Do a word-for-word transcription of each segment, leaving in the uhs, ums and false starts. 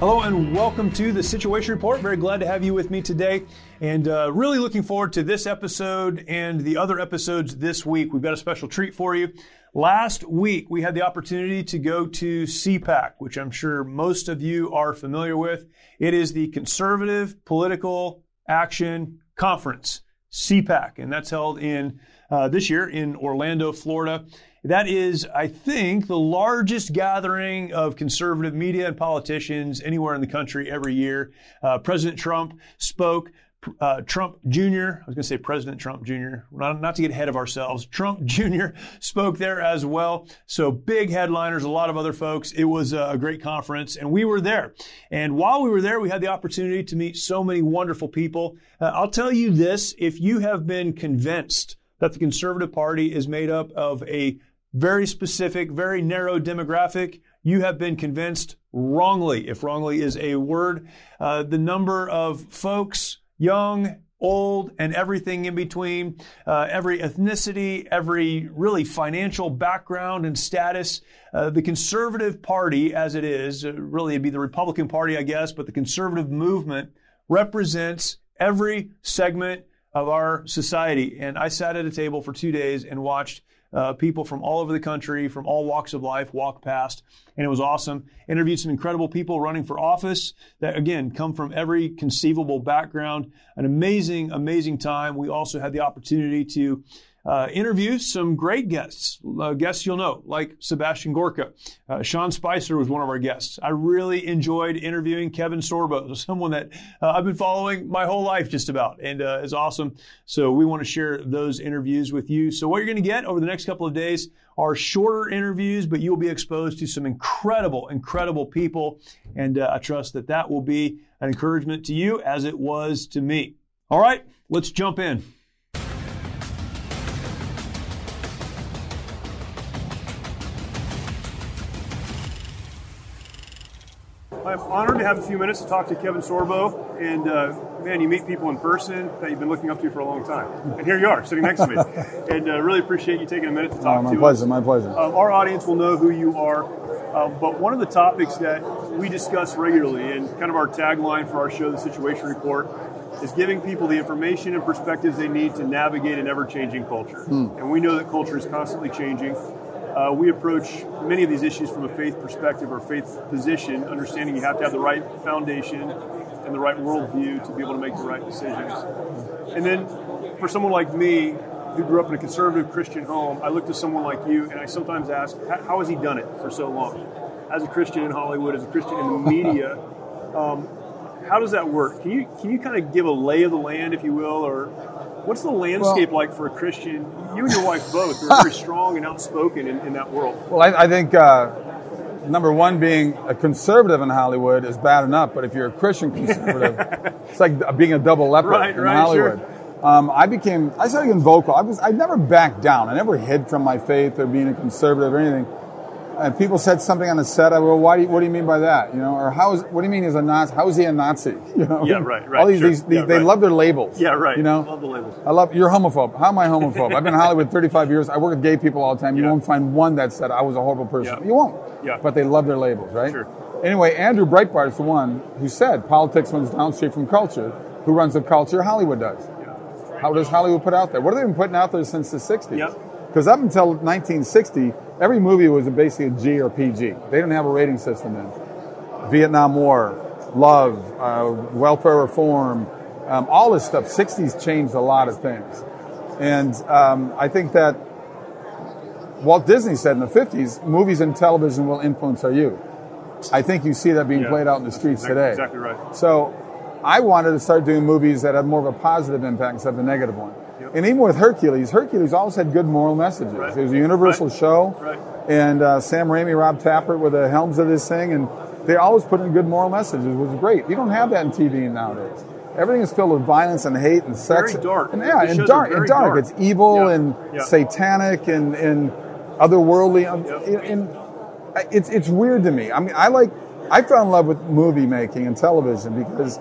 Hello and welcome to the Situation Report. Very glad to have you with me today, and uh, really looking forward to this episode and the other episodes this week. We've got a special treat for you. Last week, we had the opportunity to go to C PAC, which I'm sure most of you are familiar with. It is the Conservative Political Action Conference, C PAC, and that's held in uh, this year in Orlando, Florida. That is, I think, the largest gathering of conservative media and politicians anywhere in the country every year. Uh, President Trump spoke. Uh, Trump Junior, I was going to say President Trump Junior, not, not to get ahead of ourselves. Trump Junior spoke there as well. So big headliners, a lot of other folks. It was a great conference, and we were there. And while we were there, we had the opportunity to meet so many wonderful people. Uh, I'll tell you this, if you have been convinced that the Conservative Party is made up of a very specific, very narrow demographic, you have been convinced wrongly, if wrongly is a word. Uh, the number of folks, young, old, and everything in between, uh, every ethnicity, every really financial background and status. Uh, the Conservative Party, as it is, uh, really it'd be the Republican Party, I guess, but the conservative movement represents every segment of our society. And I sat at a table for two days and watched Uh, people from all over the country, from all walks of life, walk past, and it was awesome. Interviewed some incredible people running for office that, again, come from every conceivable background. An amazing, amazing time. We also had the opportunity to uh, interview some great guests, uh, guests you'll know, like Sebastian Gorka. Uh, Sean Spicer was one of our guests. I really enjoyed interviewing Kevin Sorbo, someone that uh, I've been following my whole life just about, and uh, is awesome. So we want to share those interviews with you. So what you're going to get over the next Next couple of days are shorter interviews, but you'll be exposed to some incredible, incredible people. And uh, I trust that that will be an encouragement to you as it was to me. All right, let's jump in. I'm honored to have a few minutes to talk to Kevin Sorbo. And uh, man, you meet people in person that you've been looking up to for a long time. And here you are, sitting next to me. And uh, really appreciate you taking a minute to talk oh, my to pleasure, us. My pleasure, my uh, pleasure. Our audience will know who you are. Uh, but one of the topics that we discuss regularly, and kind of our tagline for our show, The Situation Report, is giving people the information and perspectives they need to navigate an ever-changing culture. Hmm. And we know that culture is constantly changing. Uh, we approach many of these issues from a faith perspective or faith position, understanding you have to have the right foundation and the right worldview to be able to make the right decisions. And then for someone like me, who grew up in a conservative Christian home, I look to someone like you and I sometimes ask, how has he done it for so long? As a Christian in Hollywood, as a Christian in the media, um, how does that work? Can you, can you kind of give a lay of the land, if you will, or... What's the landscape well, like for a Christian? You and your wife both are very strong and outspoken in, in that world. Well, I, I think, uh, number one, being a conservative in Hollywood is bad enough, but if you're a Christian conservative, it's like being a double leopard right, in right, Hollywood. Sure. Um, I became, I started getting vocal. I was, I never backed down. I never hid from my faith or being a conservative or anything. And people said something on the set, I go, well, why do you, what do you mean by that? You know, or how is, what do you mean is a Nazi? How is he a Nazi? You know? Yeah, right, right. All these, sure. these, these yeah, they right. love their labels. Yeah, right. You know, love the labels. I love, you're homophobe. How am I homophobe? I've been in Hollywood thirty-five years. I work with gay people all the time. You yeah. won't find one that said I was a horrible person. Yeah. You won't. Yeah. But they love their labels, right? Sure. Anyway, Andrew Breitbart is the one who said politics runs down the street from culture. Who runs the culture? Hollywood does. Yeah. How does Hollywood put out there? What have they been putting out there since the sixties? Yep. Because up until nineteen sixty, every movie was basically a G or P G. They didn't have a rating system then. Vietnam War, love, uh, welfare reform, um, all this stuff. sixties changed a lot of things. And um, I think that Walt Disney said in the fifties, movies and television will influence our youth. I think you see that being yeah, played out in the streets exactly, today. Exactly right. So I wanted to start doing movies that have more of a positive impact instead of a negative one. And even with Hercules, Hercules always had good moral messages. Right. It was a universal right. show. Right. and uh, Sam Raimi, Rob Tappert were the helms of this thing, and they always put in good moral messages, which is great. You don't have that in T V nowadays. Everything is filled with violence and hate and sex. Very dark. And, yeah, and dark, and dark. dark. It's evil yeah. and yeah. satanic and, and otherworldly. Yeah. And, and it's it's weird to me. I mean, I like I fell in love with movie making and television because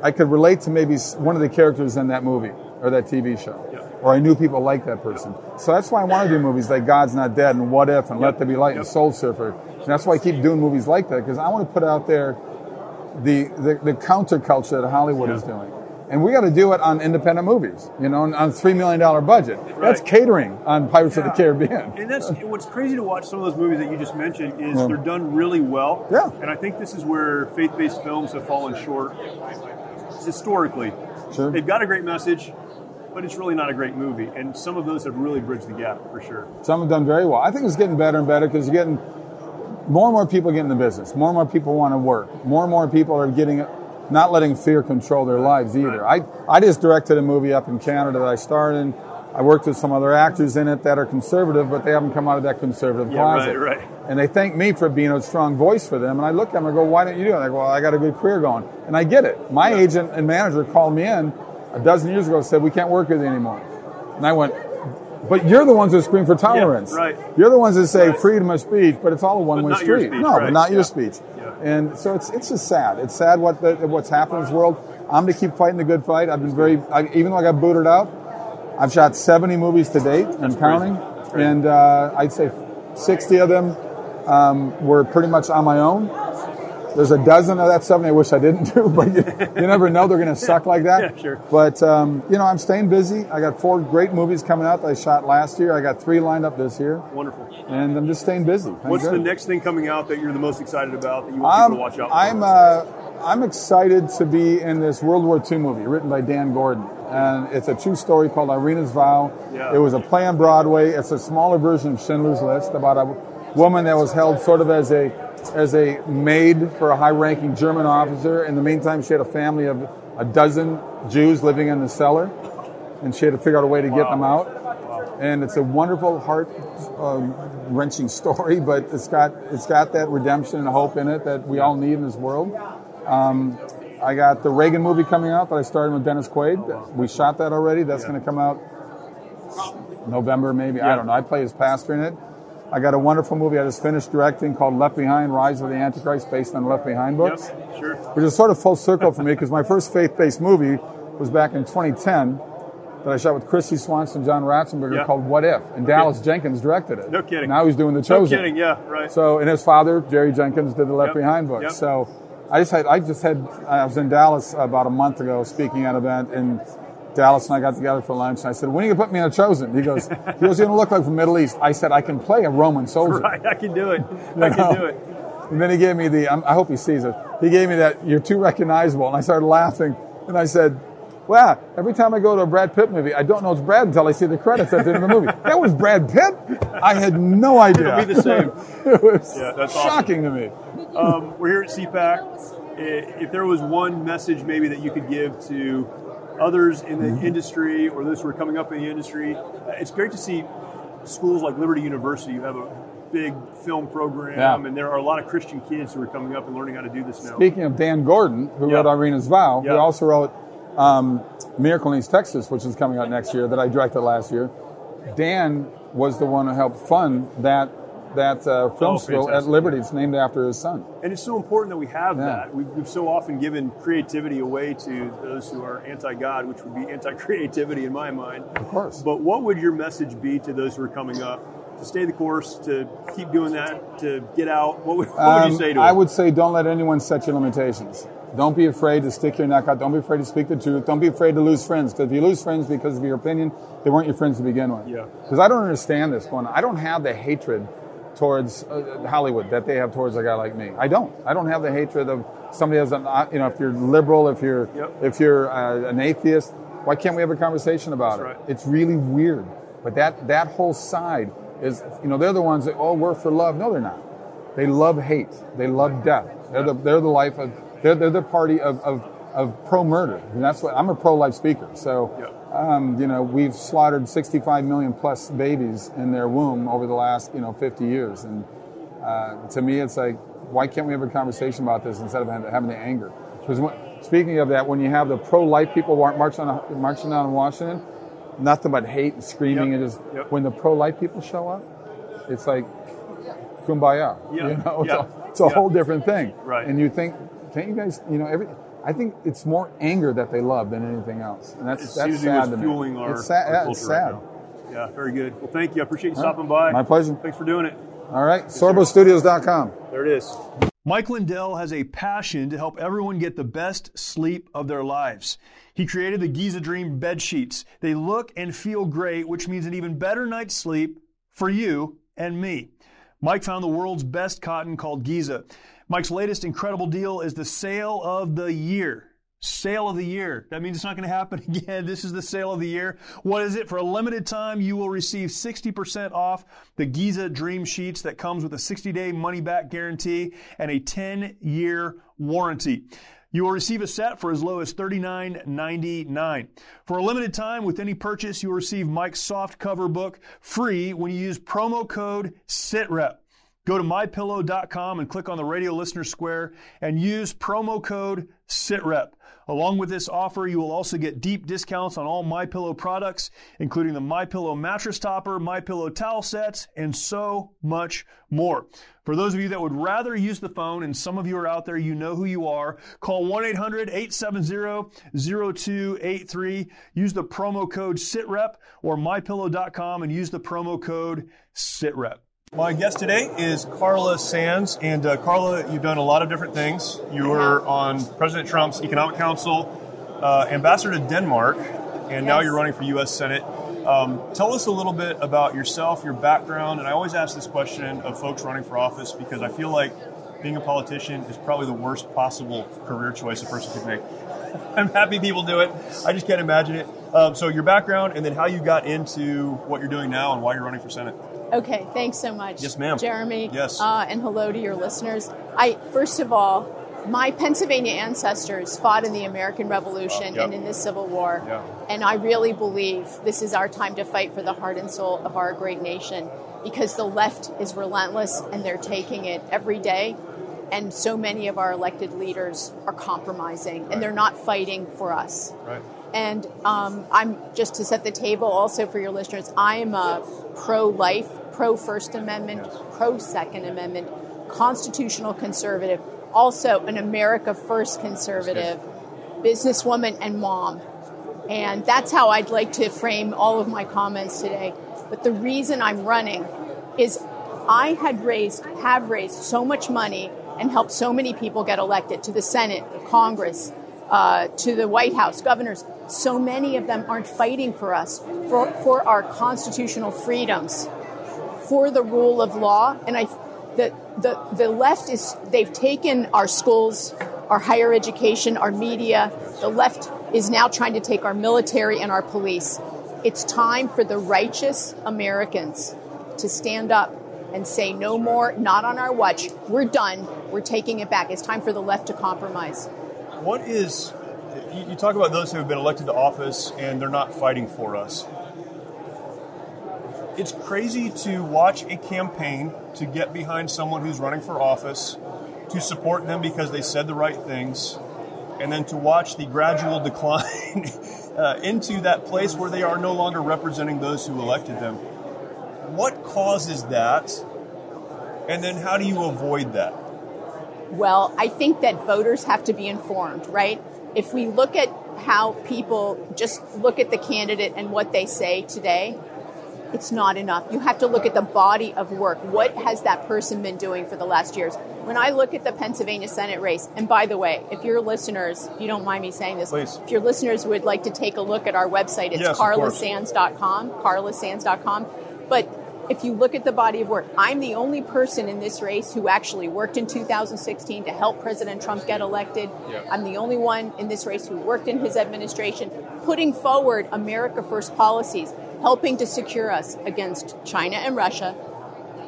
I could relate to maybe one of the characters in that movie or that T V show. Yeah. Or I knew people liked that person. Yeah. So that's why I want to do movies like God's Not Dead and What If and yep. Let There Be Light yep. and Soul Surfer. And that's why I keep doing movies like that, because I want to put out there the, the, the counterculture that Hollywood yeah. is doing. And we got to do it on independent movies, you know, on a three million dollars budget. Right. That's catering on Pirates yeah. of the Caribbean. And that's what's crazy to watch some of those movies that you just mentioned is mm. they're done really well. Yeah. And I think this is where faith-based films have fallen short historically. Sure. They've got a great message, but it's really not a great movie. And some of those have really bridged the gap, for sure. Some have done very well. I think it's getting better and better because you're getting more and more people get in the business. More and more people want to work. More and more people are getting, not letting fear control their lives either. Right. I, I just directed a movie up in Canada that I starred in. I worked with some other actors in it that are conservative, but they haven't come out of that conservative yeah, closet. Right, right. And they thank me for being a strong voice for them. And I look at them and I go, why don't you do it? And I go, well, I got a good career going. And I get it. My yeah. agent and manager called me in a dozen years ago, said, we can't work with you anymore. And I went, but you're the ones that scream for tolerance. Yeah, right. You're the ones that say right. freedom of speech, but it's all a one-way street. Your speech, no, right. but not yeah. your speech. Yeah. And so it's it's just sad. It's sad what the, what's happened in this world. I'm going to keep fighting the good fight. I've been very, I, even though I got booted out, I've shot seventy movies to date and That's counting. Crazy. And uh, I'd say sixty of them um, were pretty much on my own. There's a dozen of that seventy I wish I didn't do, but you, you never know, they're going to suck like that. Yeah, sure. But, um, you know, I'm staying busy. I got four great movies coming out that I shot last year. I got three lined up this year. Wonderful. And I'm just staying busy. I'm What's good. The next thing coming out that you're the most excited about that you want um, people to watch out for? I'm, uh, I'm excited to be in this World War Two movie written by Dan Gordon. And it's a true story called Irina's Vow. Yeah. It was a play on Broadway. It's a smaller version of Schindler's List about a woman that was held sort of as a as a maid for a high-ranking German officer. In the meantime, she had a family of a dozen Jews living in the cellar, and she had to figure out a way to get wow. them out. Wow. And it's a wonderful, heart-wrenching um, story, but it's got it's got that redemption and hope in it that we all need in this world. Um, I got the Reagan movie coming out that I started with Dennis Quaid. We shot that already. That's yeah. going to come out November, maybe. Yeah. I don't know. I play his pastor in it. I got a wonderful movie I just finished directing called Left Behind, Rise of the Antichrist, based on the Left Behind books. Yep, sure. Which is sort of full circle for me, because my first faith-based movie was back in twenty ten that I shot with Christy Swanson and John Ratzenberger yep. called What If? And okay. Dallas Jenkins directed it. No kidding. Now he's doing The Chosen. No kidding, yeah, right. So, and his father, Jerry Jenkins, did the Left yep. Behind book. Yep. So I just had, I just had, I was in Dallas about a month ago speaking at an event, and Dallas and I got together for lunch, and I said, when are you going to put me in a Chosen? He goes, he goes, you don't look like from the Middle East. I said, I can play a Roman soldier. Right, I can do it. I can know? do it. And then he gave me the, I hope he sees it, he gave me that, you're too recognizable, and I started laughing, and I said, wow, every time I go to a Brad Pitt movie, I don't know it's Brad until I see the credits at the end of the movie. That was Brad Pitt? I had no idea. It'll be the same. It was yeah, that's shocking awesome. to me. Um, we're here at C PAC. If there was one message maybe that you could give to others in the mm-hmm. industry, or those who are coming up in the industry. It's great to see schools like Liberty University have a big film program, yeah. and there are a lot of Christian kids who are coming up and learning how to do this now. Speaking of Dan Gordon, who yeah. wrote Irina's Vow, yeah. who also wrote um, Miracle in East Texas, which is coming out next year, that I directed last year. Dan was the one who helped fund that that uh, film oh, school fantastic. at Liberty. It's named after his son. And it's so important that we have yeah. that. We've, we've so often given creativity away to those who are anti-God, which would be anti-creativity in my mind. Of course. But what would your message be to those who are coming up to stay the course, to keep doing that, to get out? What would, what um, would you say to them? I would say don't let anyone set your limitations. Don't be afraid to stick your neck out. Don't be afraid to speak the truth. Don't be afraid to lose friends. Because if you lose friends because of your opinion, they weren't your friends to begin with. Yeah. Because I don't understand this one. I don't have the hatred towards uh, Hollywood that they have towards a guy like me. I don't. I don't have the hatred of somebody as an, you know, if you're liberal, if you're yep. if you're uh, an atheist, why can't we have a conversation about That's it? Right. It's really weird. But that that whole side is, you know, they're the ones that, oh, we're for love. No, they're not. They love hate. They love death. They're the they're the life of they're they're the party of of, of pro murder. And that's what I'm a pro life speaker. So yep. Um, you know, we've slaughtered sixty-five million plus babies in their womb over the last, you know, fifty years. And uh, to me, it's like, why can't we have a conversation about this instead of having the anger? Because when, speaking of that, when you have the pro-life people marching on, marching down in Washington, nothing but hate and screaming. Yep. And just yep. when the pro-life people show up, it's like kumbaya. Yep. You know, yep. it's a, it's a yep. whole different thing. Right. And you think, can't you guys, you know, every. I think it's more anger that they love than anything else, and that's it's that's sad to me. Fueling our, it's sad. Our it's sad. Right yeah, very good. Well, thank you. I appreciate you All stopping right. by. My pleasure. Thanks for doing it. All right, sorbo studios dot com. There it is. Mike Lindell has a passion to help everyone get the best sleep of their lives. He created the Giza Dream bed sheets. They look and feel great, which means an even better night's sleep for you and me. Mike found the world's best cotton called Giza. Mike's latest incredible deal is the sale of the year. Sale of the year. That means it's not going to happen again. This is the sale of the year. What is it? For a limited time, you will receive sixty percent off the Giza Dream Sheets that comes with a sixty-day money-back guarantee and a ten-year warranty. You will receive a set for as low as thirty-nine ninety-nine. For a limited time, with any purchase, you will receive Mike's soft cover book free when you use promo code SITREP. Go to my pillow dot com and click on the radio listener square and use promo code SITREP. Along with this offer, you will also get deep discounts on all MyPillow products, including the MyPillow mattress topper, MyPillow towel sets, and so much more. For those of you that would rather use the phone, and some of you are out there, you know who you are, call one eight hundred eight seven zero zero two eight three. Use the promo code SITREP or my pillow dot com and use the promo code SITREP. My guest today is Carla Sands, and uh, Carla, you've done a lot of different things. You were on President Trump's Economic Council, uh, ambassador to Denmark, and yes. now you're running for U S Senate. Um, tell us a little bit about yourself, your background, and I always ask this question of folks running for office because I feel like being a politician is probably the worst possible career choice a person could make. I'm happy people do it. I just can't imagine it. Um, so your background, and then how you got into what you're doing now and why you're running for Senate. Okay, thanks so much. Yes, ma'am. Jeremy. Yes. Uh, and hello to your listeners. I first of all, my Pennsylvania ancestors fought in the American Revolution uh, yep. and in the Civil War. Yeah. And I really believe this is our time to fight for the heart and soul of our great nation because the left is relentless and they're taking it every day. And so many of our elected leaders are compromising right. and they're not fighting for us. Right. And um, I'm just to set the table also for your listeners, I am a pro-life, pro-First Amendment, yes. pro-Second Amendment, constitutional conservative, also an America First conservative, businesswoman and mom. And that's how I'd like to frame all of my comments today. But the reason I'm running is I had raised, have raised so much money and helped so many people get elected to the Senate, the Congress, uh, to the White House, governors. So many of them aren't fighting for us, for, for our constitutional freedoms, for the rule of law. And I, the, the, the left is, they've taken our schools, our higher education, our media. The left is now trying to take our military and our police. It's time for the righteous Americans to stand up and say no more, not on our watch. We're done. We're taking it back. It's time for the left to compromise. What is, you talk about those who have been elected to office and they're not fighting for us. It's crazy to watch a campaign to get behind someone who's running for office, to support them because they said the right things, and then to watch the gradual decline uh, into that place where they are no longer representing those who elected them. What causes that, and then how do you avoid that? Well, I think that voters have to be informed, right? If we look at how people just look at the candidate and what they say today, it's not enough. You have to look at the body of work. What has that person been doing for the last years? When I look at the Pennsylvania Senate race, and by the way, if your listeners, if you don't mind me saying this, please. If your listeners would like to take a look at our website, it's yes, carla sands dot com, carla sands dot com. But if you look at the body of work, I'm the only person in this race who actually worked in two thousand sixteen to help President Trump get elected. Yeah. I'm the only one in this race who worked in his administration, putting forward America First policies, helping to secure us against China and Russia,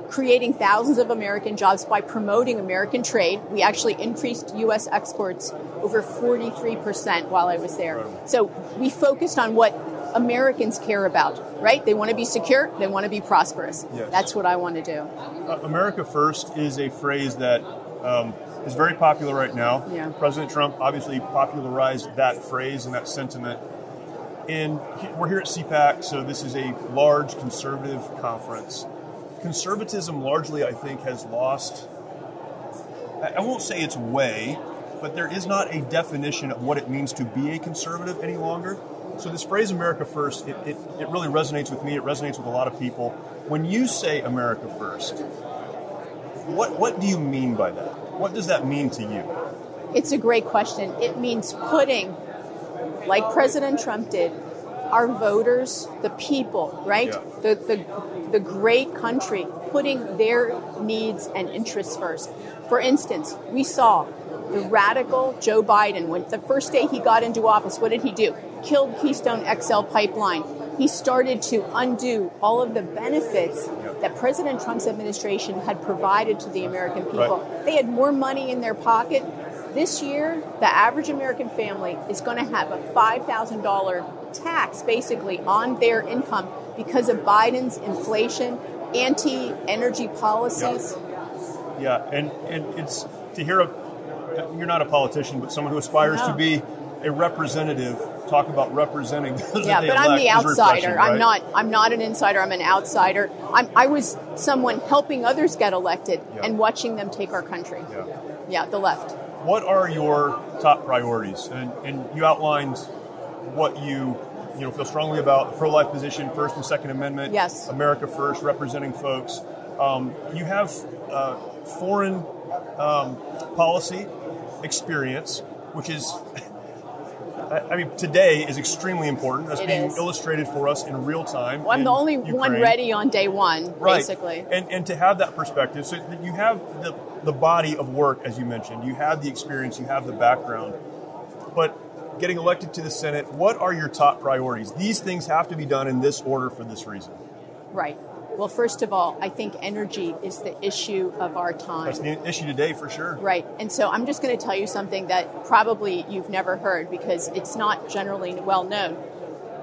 creating thousands of American jobs by promoting American trade. We actually increased U S exports over forty-three percent while I was there. So we focused on what Americans care about, right? They want to be secure. They want to be prosperous. Yes. That's what I want to do. Uh, America first is a phrase that um, is very popular right now. Yeah. President Trump obviously popularized that phrase and that sentiment. And we're here at C PAC, so this is a large conservative conference. Conservatism largely, I think, has lost, I won't say its way, but there is not a definition of what it means to be a conservative any longer. So this phrase, America first, it, it, it really resonates with me. It resonates with a lot of people. When you say America first, what what do you mean by that? What does that mean to you? It's a great question. It means putting, like President Trump did, our voters, the people, right? Yeah. The, the the great country, putting their needs and interests first. For instance, we saw the radical Joe Biden, when the first day he got into office, what did he do? Killed Keystone X L pipeline. He started to undo all of the benefits that President Trump's administration had provided to the American people. Right. They had more money in their pocket. This year, the average American family is going to have a five thousand dollars tax, basically, on their income because of Biden's inflation, anti-energy policies. Yeah, yeah. and and it's to hear, a, you're not a politician, but someone who aspires no. to be a representative, talk about representing. Yeah, but I'm the outsider. Right? I'm not. I'm not an insider. I'm an outsider. I'm, I was someone helping others get elected yeah. and watching them take our country. Yeah. yeah, the left. What are your top priorities? And and you outlined what you you know feel strongly about: the pro-life position, First and Second Amendment. Yes. America First, representing folks. Um, you have uh, foreign um, policy experience, which is. I mean, today is extremely important. That's it being is. illustrated for us in real time. Well, I'm the only Ukraine. one ready on day one, right. basically. And and to have that perspective, so you have the, the body of work, as you mentioned. You have the experience. You have the background. But getting elected to the Senate, what are your top priorities? These things have to be done in this order for this reason. Right. Well, first of all, I think energy is the issue of our time. That's the issue today, for sure. Right. And so I'm just going to tell you something that probably you've never heard because it's not generally well known.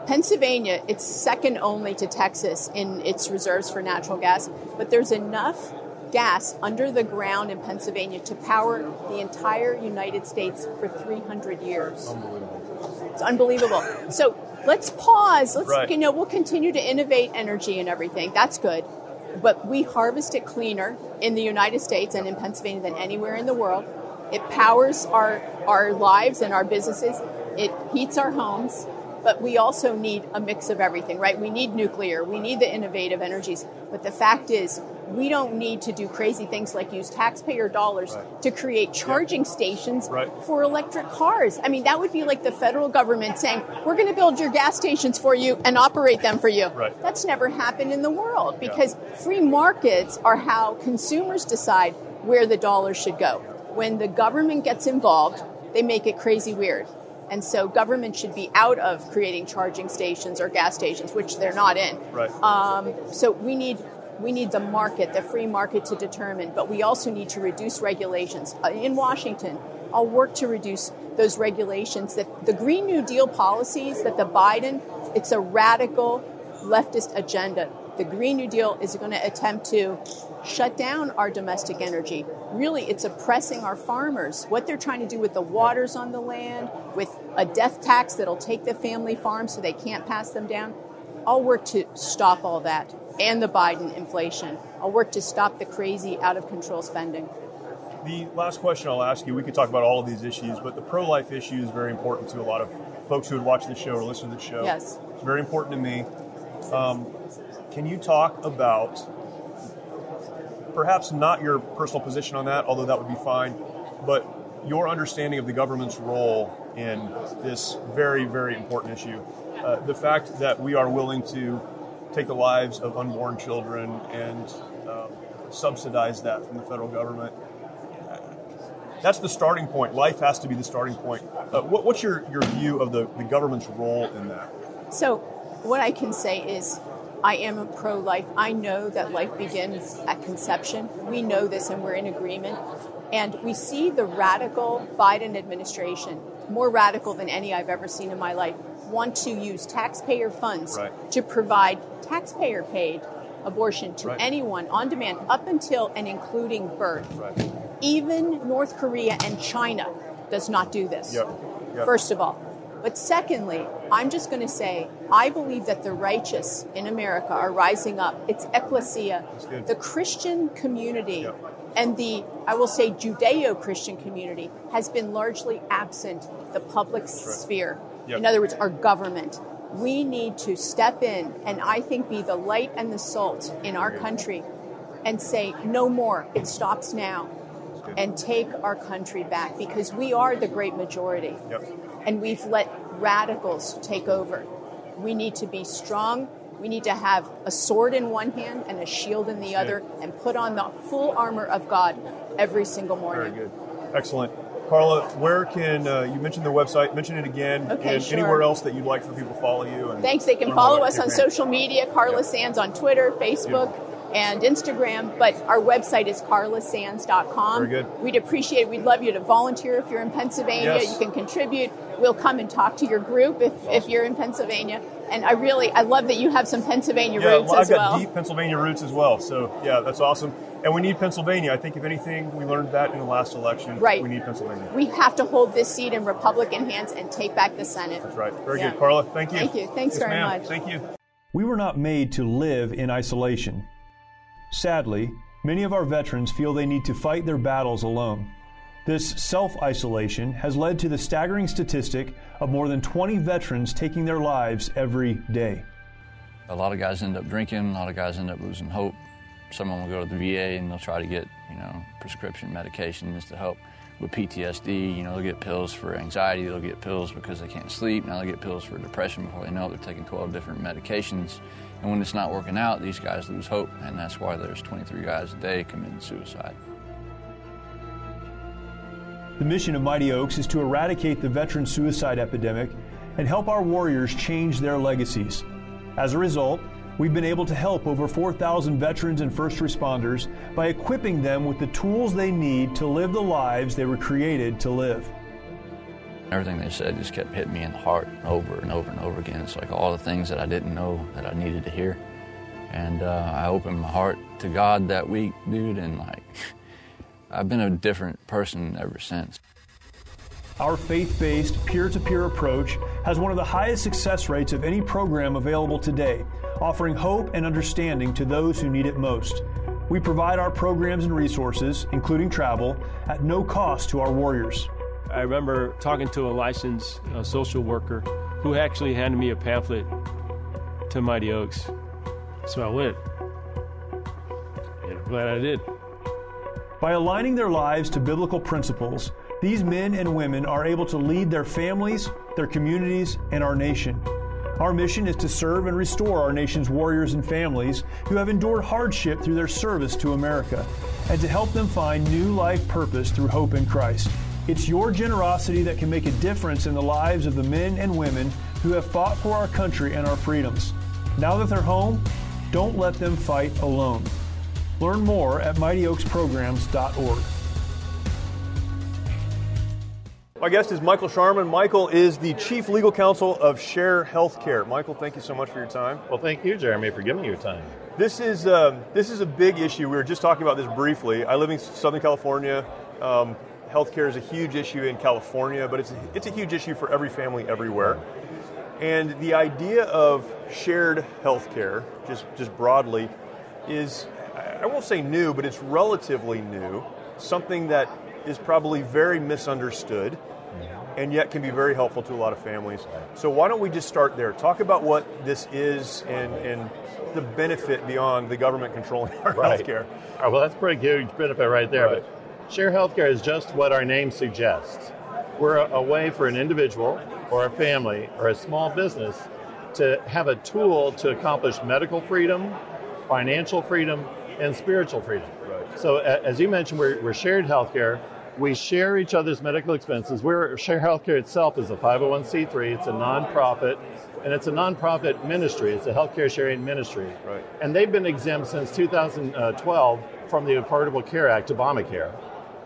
Pennsylvania, it's second only to Texas in its reserves for natural gas, but there's enough gas under the ground in Pennsylvania to power the entire United States for three hundred years. Unbelievable. It's unbelievable. So let's pause. Let's, right. you know, we'll continue to innovate energy and everything. That's good. But we harvest it cleaner in the United States and in Pennsylvania than anywhere in the world. It powers our, our lives and our businesses. It heats our homes. But we also need a mix of everything, right? We need nuclear. We need the innovative energies. But the fact is, we don't need to do crazy things like use taxpayer dollars right. to create charging yep. stations right. for electric cars. I mean, that would be like the federal government saying, we're going to build your gas stations for you and operate them for you. Right. That's never happened in the world because yeah. free markets are how consumers decide where the dollars should go. When the government gets involved, they make it crazy weird. And so government should be out of creating charging stations or gas stations, which they're not in. Right. Um, so we need... We need the market, the free market to determine, but we also need to reduce regulations. In Washington, I'll work to reduce those regulations. That the Green New Deal policies that the Biden, it's a radical leftist agenda. The Green New Deal is going to attempt to shut down our domestic energy. Really, it's oppressing our farmers. What they're trying to do with the waters on the land, with a death tax that'll take the family farms so they can't pass them down. I'll work to stop all that. And the Biden inflation. I'll work to stop the crazy, out-of-control spending. The last question I'll ask you, we could talk about all of these issues, but the pro-life issue is very important to a lot of folks who would watch the show or listen to the show. Yes. It's very important to me. Um, can you talk about, perhaps not your personal position on that, although that would be fine, but your understanding of the government's role in this very, very important issue? Uh, the fact that we are willing to take the lives of unborn children and um, subsidize that from the federal government. That's the starting point. Life has to be the starting point. Uh, what, what's your, your view of the, the government's role in that? So what I can say is I am a pro-life. I know that life begins at conception. We know this and we're in agreement. And we see the radical Biden administration, more radical than any I've ever seen in my life, want to use taxpayer funds right. to provide taxpayer-paid abortion to right. anyone on demand up until and including birth. Right. Even North Korea and China does not do this, yep. Yep. first of all. But secondly, I'm just going to say, I believe that the righteous in America are rising up. It's ecclesia, the Christian community, yep. and the, I will say, Judeo-Christian community has been largely absent the public That's right. sphere. Yep. In other words, our government. We need to step in and I think be the light and the salt in our country and say, no more, it stops now, and take our country back because we are the great majority. Yep. And we've let radicals take over. We need to be strong. We need to have a sword in one hand and a shield in the other and put on the full armor of God every single morning. Very good. Excellent. Carla, where can, uh, you mentioned their website, mention it again, okay, and sure. anywhere else that you'd like for people to follow you. And Thanks. They can follow us on social media, Carla yeah. Sands on Twitter, Facebook, yeah. and Instagram, but our website is carla sands dot com. Very good. We'd appreciate it. We'd love you to volunteer if you're in Pennsylvania. Yes. You can contribute. We'll come and talk to your group if, awesome. if you're in Pennsylvania. And I really, I love that you have some Pennsylvania yeah, roots well, as well. Yeah, I've got deep Pennsylvania roots as well. So, yeah, that's awesome. And we need Pennsylvania. I think, if anything, we learned that in the last election. Right. We need Pennsylvania. We have to hold this seat in Republican hands and take back the Senate. That's right. Very yeah. good. Carla, thank you. Thank you. Thanks yes, very ma'am. much. Thank you. We were not made to live in isolation. Sadly, many of our veterans feel they need to fight their battles alone. This self-isolation has led to the staggering statistic of more than twenty veterans taking their lives every day. A lot of guys end up drinking. A lot of guys end up losing hope. Someone will go to the V A and they'll try to get, you know, prescription medications to help with P T S D. You know, they'll get pills for anxiety, they'll get pills because they can't sleep, now they'll get pills for depression. Before they know it, they're taking twelve different medications. And when it's not working out, these guys lose hope, and that's why there's twenty-three guys a day committing suicide. The mission of Mighty Oaks is to eradicate the veteran suicide epidemic and help our warriors change their legacies. As a result, we've been able to help over four thousand veterans and first responders by equipping them with the tools they need to live the lives they were created to live. Everything they said just kept hitting me in the heart over and over and over again. It's like all the things that I didn't know that I needed to hear. And uh, I opened my heart to God that week, dude, and like I've been a different person ever since. Our faith-based, peer-to-peer approach has one of the highest success rates of any program available today, offering hope and understanding to those who need it most. We provide our programs and resources, including travel, at no cost to our warriors. I remember talking to a licensed uh, social worker who actually handed me a pamphlet to Mighty Oaks. So I went, and I'm glad I did. By aligning their lives to biblical principles, these men and women are able to lead their families, their communities, and our nation. Our mission is to serve and restore our nation's warriors and families who have endured hardship through their service to America, and to help them find new life purpose through hope in Christ. It's your generosity that can make a difference in the lives of the men and women who have fought for our country and our freedoms. Now that they're home, don't let them fight alone. Learn more at mighty oaks programs dot org. My guest is Michael Sharman. Michael is the Chief Legal Counsel of Share Healthcare. Michael, thank you so much for your time. Well, thank you, Jeremy, for giving me your time. This is um, this is a big issue. We were just talking about this briefly. I live in Southern California. Um, healthcare is a huge issue in California, but it's a, it's a huge issue for every family everywhere. And the idea of shared healthcare, just just broadly, is, I won't say new, but it's relatively new. Something that is probably very misunderstood, and yet can be very helpful to a lot of families. So why don't we just start there? Talk about what this is and, and the benefit beyond the government controlling our right. healthcare. All right, well, that's a pretty huge benefit right there. Right. But Share Healthcare is just what our name suggests. We're a, a way for an individual or a family or a small business to have a tool to accomplish medical freedom, financial freedom, and spiritual freedom. Right. So a, as you mentioned, we're, we're shared healthcare. We share each other's medical expenses. We're, Share Healthcare itself is a five oh one c three. It's a nonprofit, and it's a nonprofit ministry. It's a healthcare sharing ministry. Right. And they've been exempt since two thousand twelve from the Affordable Care Act, Obamacare.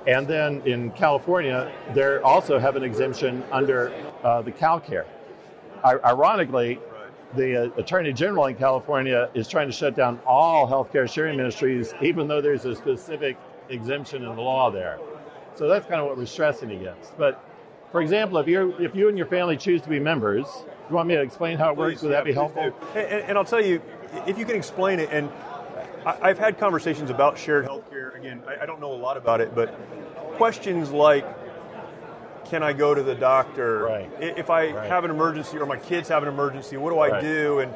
And then in California, they also have an exemption under uh, the CalCare. Ironically, the uh, Attorney General in California is trying to shut down all healthcare sharing ministries, even though there's a specific exemption in the law there. So that's kind of what we're stressing against. But for example, if you if you and your family choose to be members, you want me to explain how it works? Please, Would yeah, that be helpful? And, and I'll tell you, if you can explain it, and I've had conversations about shared healthcare. Again, I don't know a lot about it, but questions like, can I go to the doctor? Right. If I right. have an emergency or my kids have an emergency, what do I right. do? And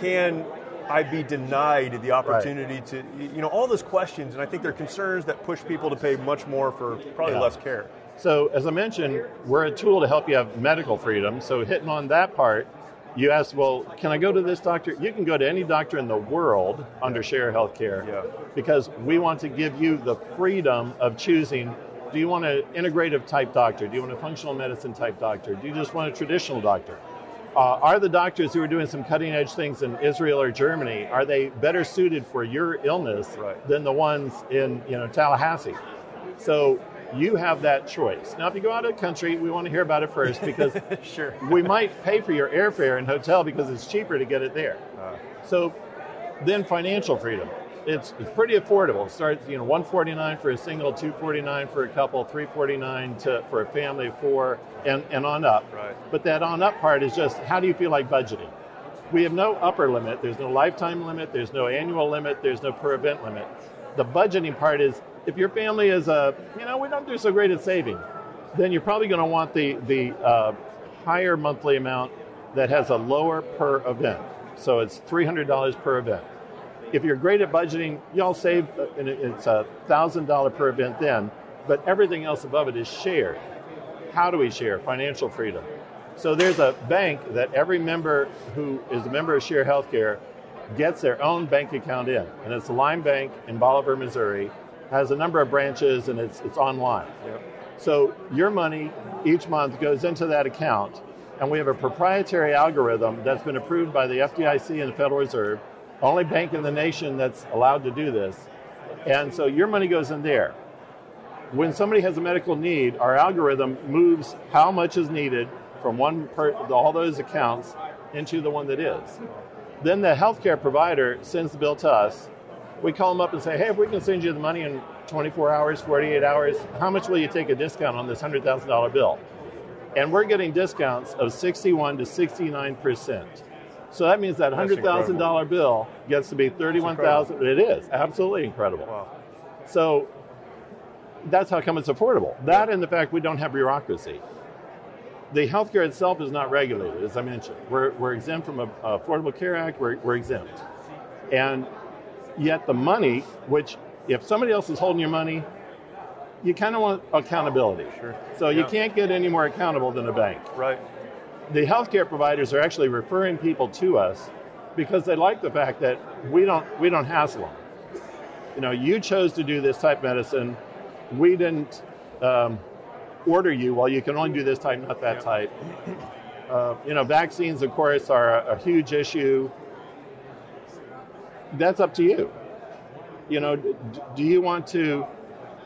can I be denied the opportunity right. to, you know, all those questions. And I think they're concerns that push people to pay much more for probably yeah. less care. So as I mentioned, we're a tool to help you have medical freedom. So hitting on that part, you asked, well, can I go to this doctor? You can go to any doctor in the world under yeah. Share Healthcare yeah. because we want to give you the freedom of choosing. Do you want an integrative type doctor? Do you want a functional medicine type doctor? Do you just want a traditional doctor? Uh, are the doctors who are doing some cutting edge things in Israel or Germany, are they better suited for your illness right. than the ones in you know Tallahassee? So you have that choice. Now, if you go out of the country, we want to hear about it first because sure. we might pay for your airfare and hotel because it's cheaper to get it there. Uh. So then financial freedom. It's, it's pretty affordable. It starts, you know, one forty-nine for a single, two forty-nine for a couple, three forty-nine to for a family of four, and, and on up. Right. But that on up part is just, how do you feel like budgeting? We have no upper limit. There's no lifetime limit. There's no annual limit. There's no per event limit. The budgeting part is, if your family is a, you know, we don't do so great at saving, then you're probably going to want the, the uh, higher monthly amount that has a lower per event. So it's three hundred dollars per event. If you're great at budgeting, y'all save, and it's a one thousand dollars per event then, but everything else above it is shared. How do we share? Financial freedom. So there's a bank that every member who is a member of Share Healthcare gets their own bank account in, and it's Lime Bank in Bolivar, Missouri, has a number of branches, and it's it's online. Yep. So your money each month goes into that account, and we have a proprietary algorithm that's been approved by the F D I C and the Federal Reserve, only bank in the nation that's allowed to do this. And so your money goes in there. When somebody has a medical need, our algorithm moves how much is needed from one per, all those accounts into the one that is. Then the healthcare provider sends the bill to us. We call them up and say, hey, if we can send you the money in twenty-four hours, forty-eight hours, how much will you take a discount on this one hundred thousand dollars bill? And we're getting discounts of sixty-one to sixty-nine percent. So that means that one hundred thousand dollars bill gets to be thirty-one thousand dollars. It is absolutely incredible. Wow. So that's how come it's affordable. That and the fact we don't have bureaucracy. The healthcare itself is not regulated, as I mentioned. We're, we're exempt from a, a Affordable Care Act. We're, we're exempt. And yet the money, which if somebody else is holding your money, you kind of want accountability. Sure. So yeah. you can't get any more accountable than a bank. Right. The healthcare providers are actually referring people to us because they like the fact that we don't we don't hassle them. You know, you chose to do this type of medicine. We didn't um, order you. Well, you can only do this type, not that yeah. type. Uh, you know, vaccines, of course, are a, a huge issue. That's up to you. You know, d- do you want to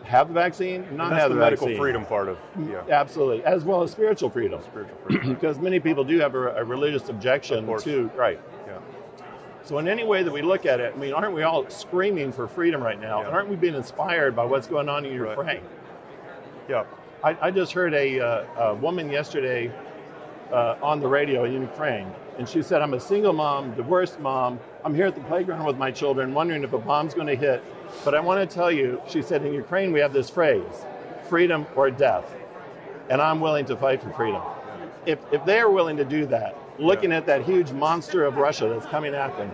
have the vaccine, not have the, the medical vaccine. Freedom part of yeah. Absolutely, as well as spiritual freedom. Spiritual freedom. Because many people do have a, a religious objection to, right. Yeah. So in any way that we look at it, I mean, aren't we all screaming for freedom right now? Yeah. And aren't we being inspired by what's going on in Ukraine? Right. Yeah. I, I just heard a, uh, a woman yesterday uh, on the radio in Ukraine, and she said, I'm a single mom, divorced mom. I'm here at the playground with my children, wondering if a bomb's going to hit. But I want to tell you, she said, in Ukraine, we have this phrase, freedom or death. And I'm willing to fight for freedom. If if they're willing to do that, looking yeah. at that huge monster of Russia that's coming at them,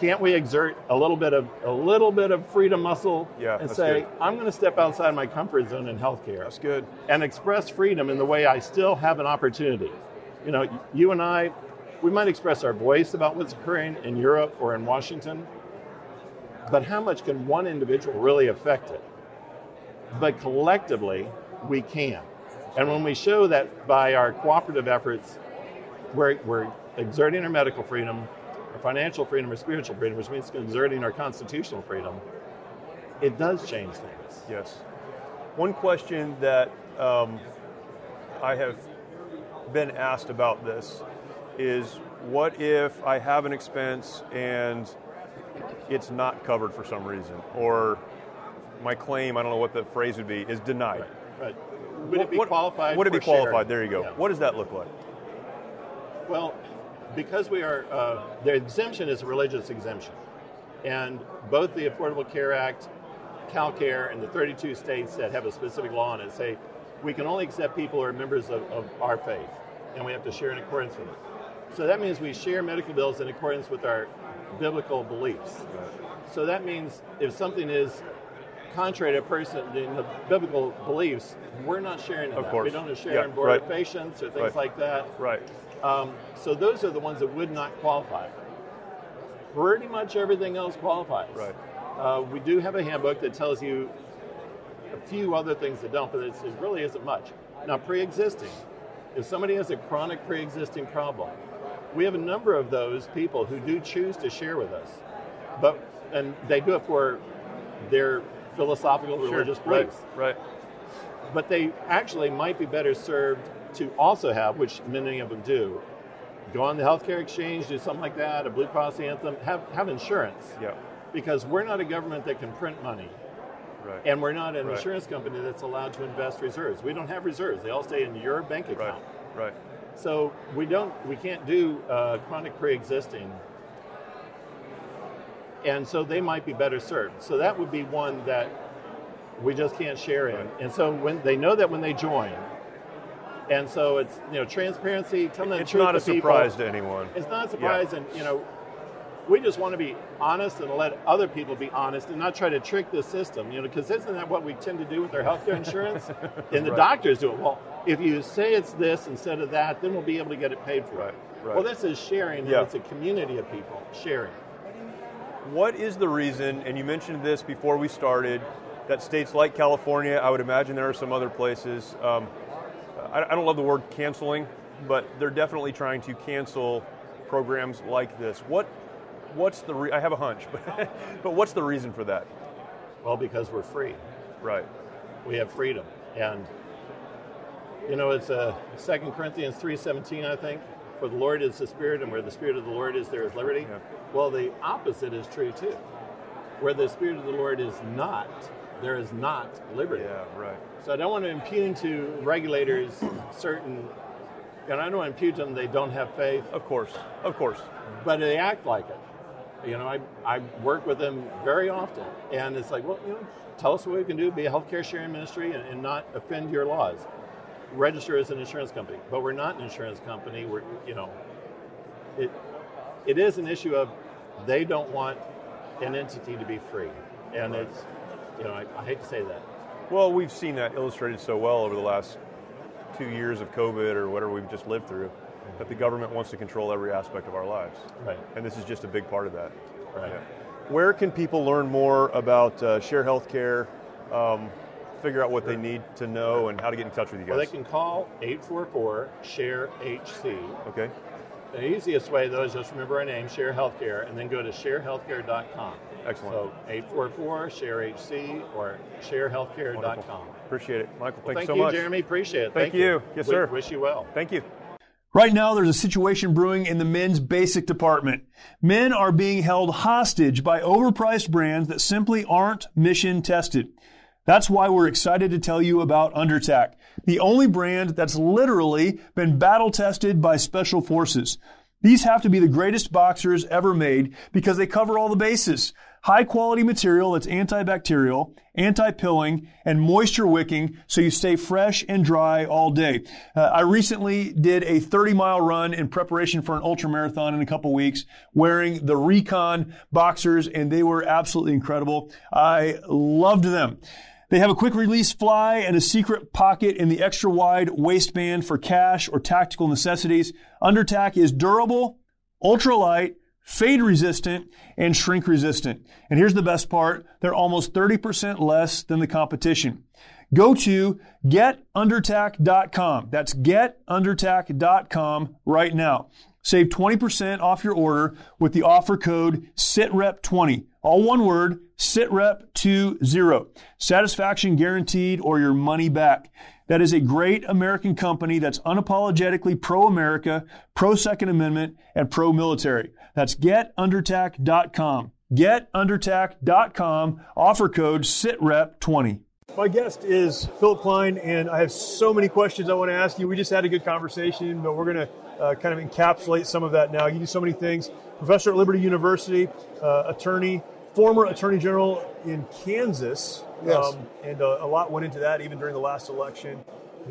can't we exert a little bit of a little bit of freedom muscle yeah, and say, good. I'm going to step outside my comfort zone in healthcare. That's good. And express freedom in the way I still have an opportunity. You know, you and I, we might express our voice about what's occurring in Europe or in Washington, but how much can one individual really affect it? But collectively, we can. And when we show that by our cooperative efforts, we're, we're exerting our medical freedom, our financial freedom, our spiritual freedom, which means exerting our constitutional freedom, it does change things. Yes. One question that um, I have been asked about this is, what if I have an expense and it's not covered for some reason, or my claim, I don't know what the phrase would be, is denied. Right. Right. Would it be what, qualified? Would it be qualified? Share? There you go. Yeah. What does that look like? Well, because we are, uh, the exemption is a religious exemption. And both the Affordable Care Act, CalCare, and the thirty-two states that have a specific law on it say, we can only accept people who are members of, of our faith, and we have to share in accordance with it. So that means we share medical bills in accordance with our biblical beliefs. Right. So that means if something is contrary to a person in the biblical beliefs, we're not sharing of that. Course. We don't share yeah. in board right. of patients or things right. like that. Right. Um, so those are the ones that would not qualify. Pretty much everything else qualifies. Right. Uh, we do have a handbook that tells you a few other things that don't, but it's, it really isn't much. Now, pre-existing. If somebody has a chronic pre-existing problem, we have a number of those people who do choose to share with us, but and they do it for their philosophical, sure, religious beliefs. Right, right. But they actually might be better served to also have, which many of them do, go on the healthcare exchange, do something like that, a Blue Cross Anthem, have, have insurance. Yeah. Because we're not a government that can print money. Right. And we're not an right. insurance company that's allowed to invest reserves. We don't have reserves. They all stay in your bank account. Right. Right. So we don't, we can't do uh, chronic pre-existing, and so they might be better served. So that would be one that we just can't share in. Right. And so when they know that when they join, and so it's, you know, transparency, telling the truth to people. It's not a surprise to anyone. It's not a surprise, yeah. and you know, we just want to be honest and let other people be honest and not try to trick the system, you know, because isn't that what we tend to do with our healthcare insurance? And the right. doctors do it. Well, if you say it's this instead of that, then we'll be able to get it paid for. Right. Right. Well, this is sharing, yeah. and it's a community of people sharing. What is the reason, and you mentioned this before we started, that states like California, I would imagine there are some other places, um, I, I don't love the word canceling, but they're definitely trying to cancel programs like this. What? What's the? Re- I have a hunch, but but what's the reason for that? Well, because we're free, right? We have freedom, and you know it's a Second Corinthians three seventeen, I think. For the Lord is the Spirit, and where the Spirit of the Lord is, there is liberty. Yeah. Well, the opposite is true too. Where the Spirit of the Lord is not, there is not liberty. Yeah, right. So I don't want to impugn to regulators certain. And I don't want to impute them, they don't have faith. Of course, of course. But they act like it. You know, I I work with them very often. And it's like, well, you know, tell us what we can do, be a healthcare sharing ministry and, and not offend your laws. Register as an insurance company. But we're not an insurance company. We're, you know, it it is an issue of they don't want an entity to be free. And right. it's, you know, I, I hate to say that. Well, we've seen that illustrated so well over the last two years of COVID or whatever we've just lived through, that the government wants to control every aspect of our lives. Right. And this is just a big part of that. Right. Yeah. Where can people learn more about uh, Share Healthcare, um, figure out what they need to know and how to get in touch with you guys? Well, they can call eight four four, S H A R E, H C. Okay. The easiest way, though, is just remember our name, Share Healthcare, and then go to share healthcare dot com. Excellent. So eight four four, S H A R E, H C, or share healthcare dot com. Wonderful. Appreciate it. Michael, well, thanks thank so you, much. Thank you, Jeremy. Appreciate it. Thank, thank you. you. Yes, sir. Wish you well. Thank you. Right now, there's a situation brewing in the men's basic department. Men are being held hostage by overpriced brands that simply aren't mission tested. That's why we're excited to tell you about UnderTAC, the only brand that's literally been battle-tested by special forces. These have to be the greatest boxers ever made because they cover all the bases. High-quality material that's antibacterial, anti-pilling, and moisture-wicking so you stay fresh and dry all day. Uh, I recently did a thirty-mile run in preparation for an ultramarathon in a couple weeks wearing the Recon boxers, and they were absolutely incredible. I loved them. They have a quick release fly and a secret pocket in the extra wide waistband for cash or tactical necessities. UnderTAC is durable, ultralight, fade resistant, and shrink resistant. And here's the best part. They're almost thirty percent less than the competition. Go to get under tack dot com. That's get under tack dot com right now. Save twenty percent off your order with the offer code S I T R E P twenty. All one word, S I T R E P twenty. Satisfaction guaranteed or your money back. That is a great American company that's unapologetically pro-America, pro-Second Amendment, and pro-military. That's get under tack dot com. get under tack dot com. Offer code S I T R E P twenty. My guest is Philip Klein, and I have so many questions I want to ask you. We just had a good conversation, but we're going to uh, kind of encapsulate some of that now. You do so many things. Professor at Liberty University, uh, attorney, former attorney general in Kansas. Yes. Um, and uh, a lot went into that even during the last election.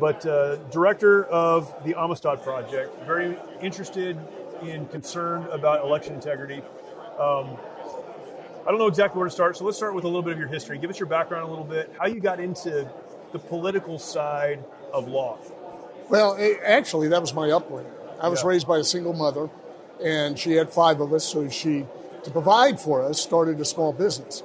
But uh, director of the Amistad Project, very interested and concerned about election integrity. Um I don't know exactly where to start, so let's start with a little bit of your history. Give us your background a little bit, how you got into the political side of law. Well, it, actually, that was my upbringing. I was yeah. raised by a single mother, and she had five of us, so she, to provide for us, started a small business.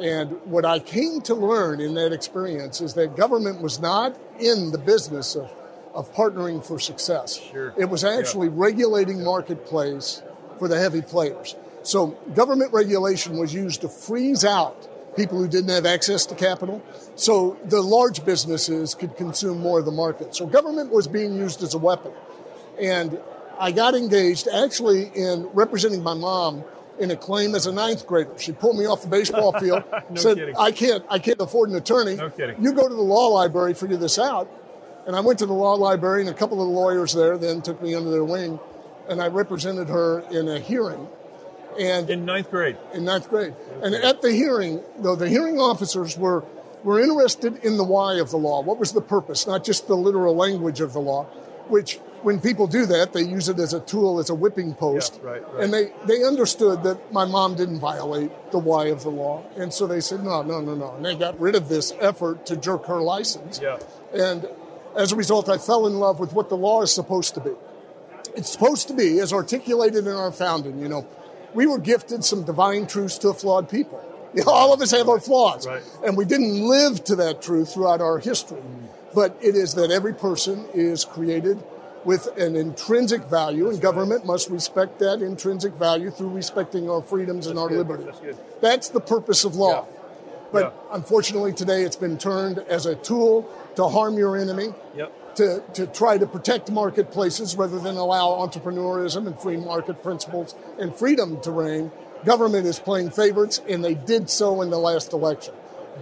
And what I came to learn in that experience is that government was not in the business of, of partnering for success. Sure. It was actually yeah. regulating marketplace for the heavy players. So government regulation was used to freeze out people who didn't have access to capital, so the large businesses could consume more of the market. So government was being used as a weapon. And I got engaged actually in representing my mom in a claim as a ninth grader. She pulled me off the baseball field, no said, kidding. I can't, I can't afford an attorney. No kidding. You go to the law library, figure this out. And I went to the law library, and a couple of the lawyers there then took me under their wing, and I represented her in a hearing. And in ninth grade. In ninth grade. Okay. And at the hearing, though, the hearing officers were, were interested in the why of the law. What was the purpose, not just the literal language of the law, which when people do that, they use it as a tool, as a whipping post. Yeah, right, right. And they, they understood that my mom didn't violate the why of the law. And so they said, no, no, no, no. And they got rid of this effort to jerk her license. Yeah. And as a result, I fell in love with what the law is supposed to be. It's supposed to be, as articulated in our founding, you know, we were gifted some divine truths to a flawed people. All of us have our flaws. Right. And we didn't live to that truth throughout our history. But it is that every person is created with an intrinsic value, that's and government right. must respect that intrinsic value through respecting our freedoms that's and our good. liberty. That's, that's the purpose of law. Yeah. But yeah. unfortunately today it's been turned as a tool to harm your enemy, yep. to, to try to protect marketplaces rather than allow entrepreneurism and free market principles and freedom to reign. Government is playing favorites, and they did so in the last election.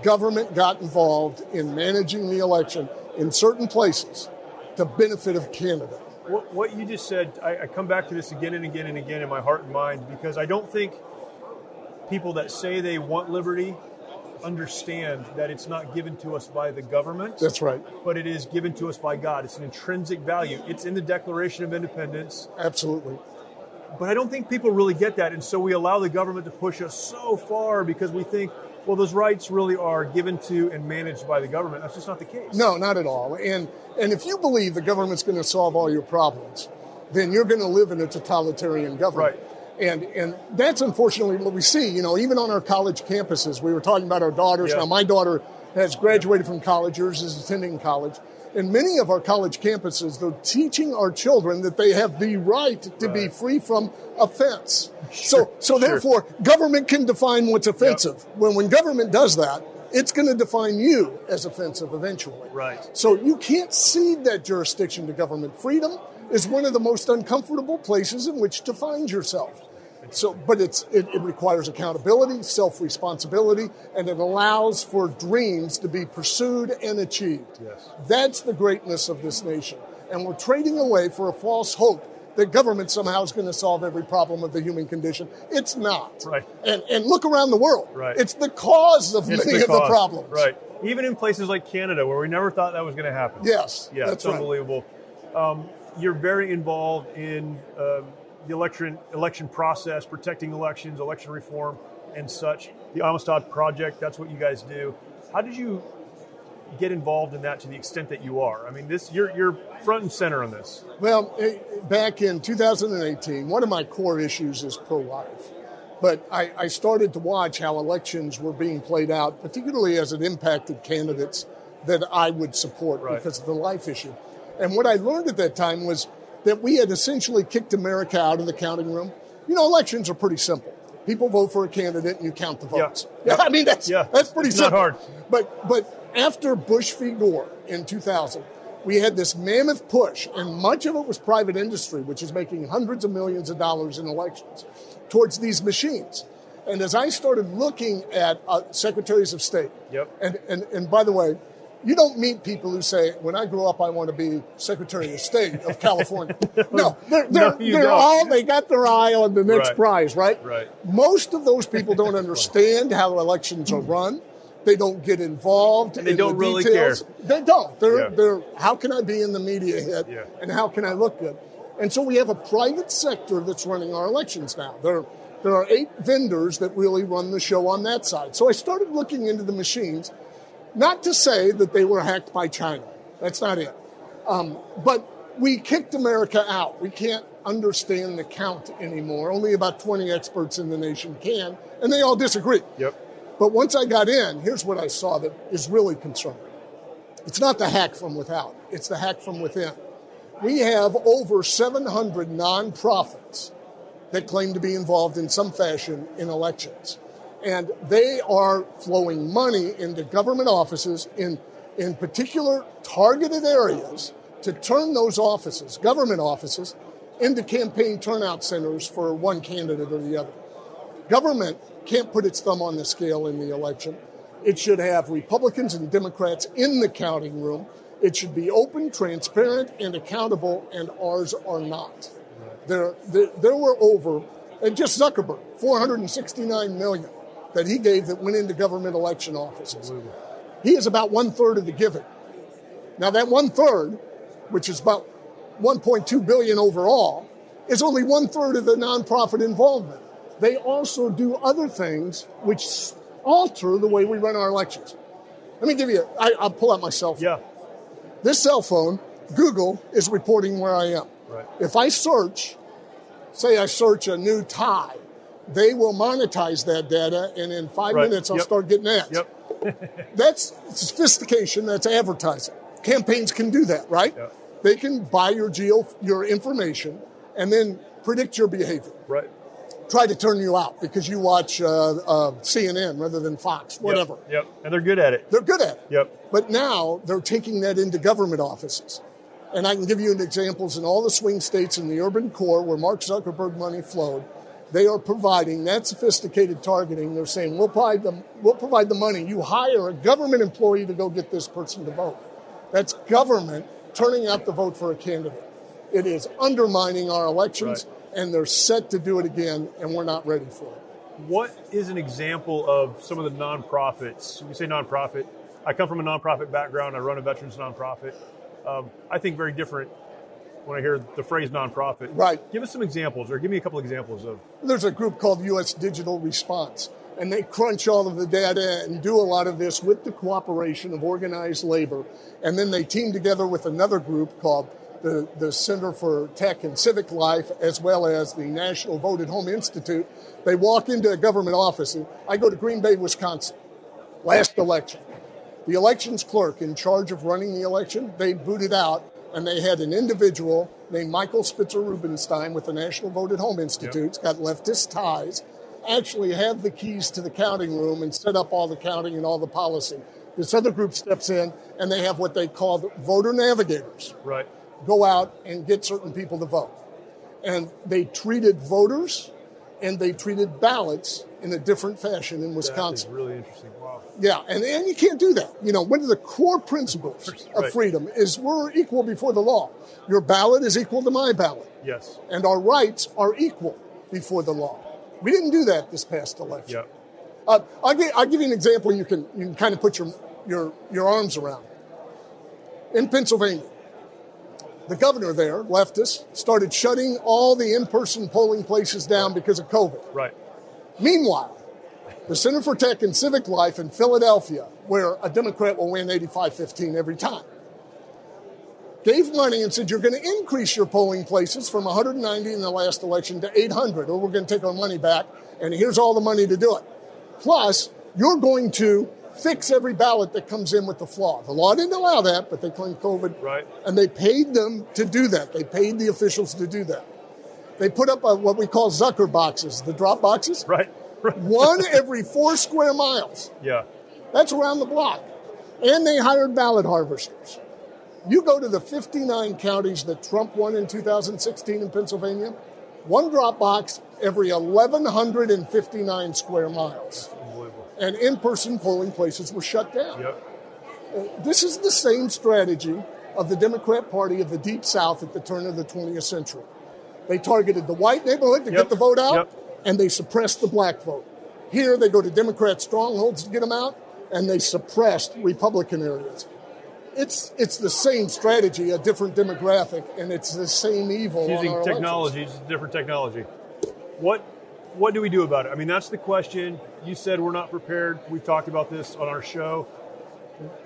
Government got involved in managing the election in certain places to benefit of Canada. What, what you just said, I, I come back to this again and again and again in my heart and mind, because I don't think people that say they want liberty understand that it's not given to us by the government. That's right. But it is given to us by God. It's an intrinsic value. It's in the Declaration of Independence. Absolutely. But I don't think people really get that. And so we allow the government to push us so far because we think, well, those rights really are given to and managed by the government. That's just not the case. No, not at all. And and if you believe the government's going to solve all your problems, then you're going to live in a totalitarian government. Right. And and that's unfortunately what we see, you know, even on our college campuses. We were talking about our daughters. Yeah. Now, my daughter has graduated yeah. from college. Yours is attending college. And many of our college campuses, they're teaching our children that they have the right to right. be free from offense. Sure. So, so sure. therefore, government can define what's offensive. Yep. When, when government does that, it's going to define you as offensive eventually. Right. So you can't cede that jurisdiction to government. Freedom is one of the most uncomfortable places in which to find yourself. So, but it's, it, it requires accountability, self-responsibility, and it allows for dreams to be pursued and achieved. Yes. That's the greatness of this nation. And we're trading away for a false hope that government somehow is going to solve every problem of the human condition. It's not. Right. And, and look around the world. Right. It's the cause of it's many the of cause. the problems. Right. Even in places like Canada, where we never thought that was going to happen. Yes. Yeah, that's it's unbelievable. Right. Um, you're very involved in... Uh, the election election process, protecting elections, election reform, and such. The Amistad Project, that's what you guys do. How did you get involved in that to the extent that you are? I mean, this you're you're front and center on this. Well, back in two thousand eighteen, one of my core issues is pro-life. But I, I started to watch how elections were being played out, particularly as it impacted candidates that I would support right. because of the life issue. And what I learned at that time was that we had essentially kicked America out of the counting room. You know, elections are pretty simple. people vote for a candidate and you count the votes. Yeah. Yeah. I mean, that's yeah. that's pretty it's simple. Not hard. But, but after Bush v. Gore in two thousand, we had this mammoth push, and much of it was private industry, which is making hundreds of millions of dollars in elections, towards these machines. And as I started looking at uh, secretaries of state, yep. and, and, and by the way, you don't meet people who say, when I grow up, I want to be Secretary of State of California. No, they're, they're, no, they're all, they got their eye on the next right. prize, right? Right. Most of those people don't understand how elections are run. They don't get involved. And they in don't the really details. care. They don't. They're, yeah. they're, how can I be in the media hit? Yeah. And how can I look good? And so we have a private sector that's running our elections now. There, there are eight vendors that really run the show on that side. So I started looking into the machines. Not to say that they were hacked by China. That's not it. Um, but we kicked America out. We can't understand the count anymore. Only about twenty experts in the nation can, and they all disagree. Yep. But once I got in, here's what I saw that is really concerning. It's not the hack from without. It's the hack from within. We have over seven hundred nonprofits that claim to be involved in some fashion in elections. And they are flowing money into government offices in, in particular targeted areas to turn those offices, government offices, into campaign turnout centers for one candidate or the other. Government can't put its thumb on the scale in the election. It should have Republicans and Democrats in the counting room. It should be open, transparent, and accountable, and ours are not. There, there, there were over, and just Zuckerberg, four hundred sixty-nine million dollars. That he gave that went into government election offices. Absolutely. He is about one-third of the giving. Now, that one-third, which is about one point two billion dollars overall, is only one-third of the nonprofit involvement. They also do other things which alter the way we run our elections. Let me give you, I, I'll pull out my cell phone. Yeah. This cell phone, Google, is reporting where I am. Right. If I search, say I search a new tie, they will monetize that data, and in five right. minutes, I'll yep. start getting ads. Yep. That's sophistication. That's advertising. Campaigns can do that, right? Yep. They can buy your geo, your information, and then predict your behavior. Right. Try to turn you out because you watch uh, uh, C N N rather than Fox, whatever. Yep. yep. And they're good at it. They're good at it. Yep. But now they're taking that into government offices. And I can give you examples in all the swing states in the urban core where Mark Zuckerberg money flowed. They are providing that sophisticated targeting. They're saying, we'll provide, them, we'll provide the money. You hire a government employee to go get this person to vote. That's government turning out the vote for a candidate. It is undermining our elections, right. and they're set to do it again, and we're not ready for it. What is an example of some of the nonprofits? You say nonprofit. I come from a nonprofit background. I run a veterans nonprofit. Um, I think very different. When I hear the phrase nonprofit, right? Give us some examples, or give me a couple examples of. There's a group called U S Digital Response, and they crunch all of the data and do a lot of this with the cooperation of organized labor, and then they team together with another group called the, the Center for Tech and Civic Life, as well as the National Vote at Home Institute. They walk into a government office, and I go to Green Bay, Wisconsin, last election. The elections clerk in charge of running the election, they booted out. And they had an individual named Michael Spitzer Rubenstein with the National Vote at Home Institute, yep. got leftist ties, actually have the keys to the counting room and set up all the counting and all the policy. This other group steps in, and they have what they call the voter navigators. Right. Go out and get certain people to vote. And they treated voters, and they treated ballots in a different fashion in Wisconsin. That is really interesting. Wow. Yeah, and, and you can't do that. You know, one of the core principles of right. freedom is we're equal before the law. Your ballot is equal to my ballot. Yes. And our rights are equal before the law. We didn't do that this past election. Yeah. Uh, I'll, give, I'll give you an example you can you can kind of put your, your, your arms around. In Pennsylvania, the governor there, leftist, started shutting all the in-person polling places down right. because of COVID. Right. Meanwhile, the Center for Tech and Civic Life in Philadelphia, where a Democrat will win eighty-five fifteen every time, gave money and said, you're going to increase your polling places from one hundred ninety in the last election to eight hundred, or we're going to take our money back, and here's all the money to do it. Plus, you're going to fix every ballot that comes in with the flaw. The law didn't allow that, but they claimed COVID, right. and they paid them to do that. They paid the officials to do that. They put up a, what we call Zucker boxes, the drop boxes. Right. Right. One every four square miles. Yeah. That's around the block. And they hired ballot harvesters. You go to the fifty-nine counties that Trump won in two thousand sixteen in Pennsylvania, one drop box every eleven fifty-nine square miles. Unbelievable. And in-person polling places were shut down. Yep. This is the same strategy of the Democrat Party of the Deep South at the turn of the twentieth century. They targeted the white neighborhood to yep. get the vote out, yep. and they suppressed the black vote. Here, they go to Democrat strongholds to get them out, and they suppressed Republican areas. It's it's the same strategy, a different demographic, and it's the same evil. Using on our technology, elections. It's different technology. What what do we do about it? I mean, that's the question. You said we're not prepared. We've talked about this on our show.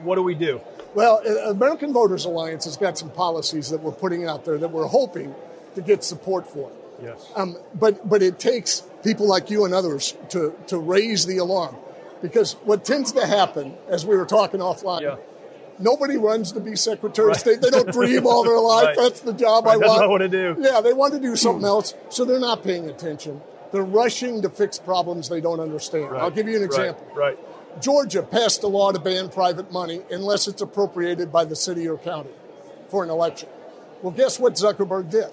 What do we do? Well, American Voters Alliance has got some policies that we're putting out there that we're hoping to get support for. Yes. Um, but but it takes people like you and others to, to raise the alarm. Because what tends to happen, as we were talking offline, yeah. nobody runs to be Secretary right. of State. They don't dream all their life. Right. That's the job right. I That's want. That's what I want to do. Yeah, they want to do something else, so they're not paying attention. They're rushing to fix problems they don't understand. Right. I'll give you an example. Right. right. Georgia passed a law to ban private money unless it's appropriated by the city or county for an election. Well, guess what Zuckerberg did?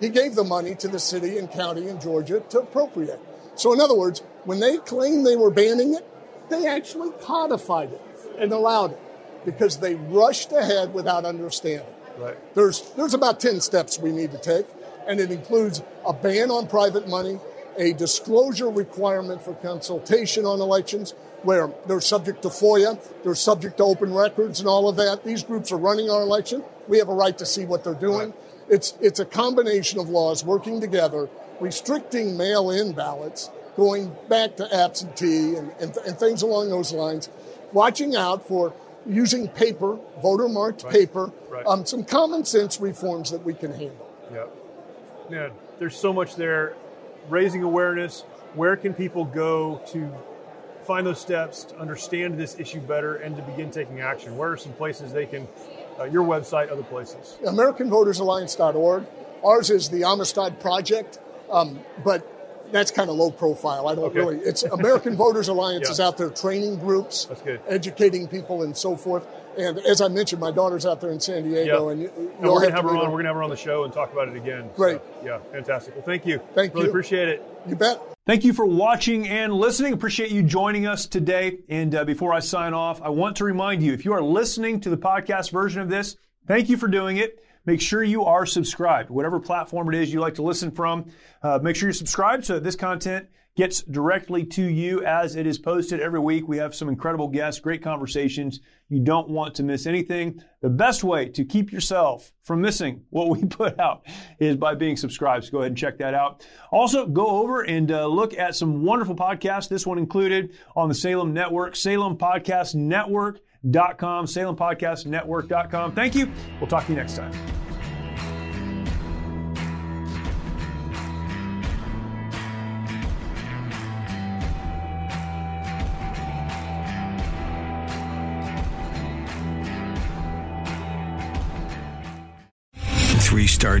He gave the money to the city and county in Georgia to appropriate. So in other words, when they claimed they were banning it, they actually codified it and allowed it because they rushed ahead without understanding. Right. There's there's about ten steps we need to take, and it includes a ban on private money, a disclosure requirement for consultation on elections where they're subject to FOIA, they're subject to open records and all of that. These groups are running our election. We have a right to see what they're doing. Right. It's it's a combination of laws working together, restricting mail-in ballots, going back to absentee and, and, and things along those lines, watching out for using paper, voter-marked right. paper, right. Um, some common-sense reforms that we can handle. Yeah. Man, there's so much there. Raising awareness, where can people go to find those steps, to understand this issue better, and to begin taking action? Where are some places they can... Uh, your website, other places? American Voters Alliance dot org. Ours is the Amistad Project, um, but that's kind of low profile. I don't okay. really. It's American Voters Alliance yeah. is out there training groups, that's good. educating people, and so forth. And as I mentioned, my daughter's out there in San Diego, yeah. and, you, and we're going to have her on. We're going to have her on the show and talk about it again. Great, so, yeah, fantastic. Well, thank you. Thank really you. Really appreciate it. You bet. Thank you for watching and listening. Appreciate you joining us today. And uh, before I sign off, I want to remind you, if you are listening to the podcast version of this, thank you for doing it. Make sure you are subscribed. Whatever platform it is you like to listen from, uh, make sure you're subscribed so that this content gets directly to you as it is posted every week. We have some incredible guests, great conversations. You don't want to miss anything. The best way to keep yourself from missing what we put out is by being subscribed. So go ahead and check that out. Also, go over and uh, look at some wonderful podcasts. This one included on the Salem Network, salem podcast network dot com, salem podcast network dot com. Thank you. We'll talk to you next time. Three-star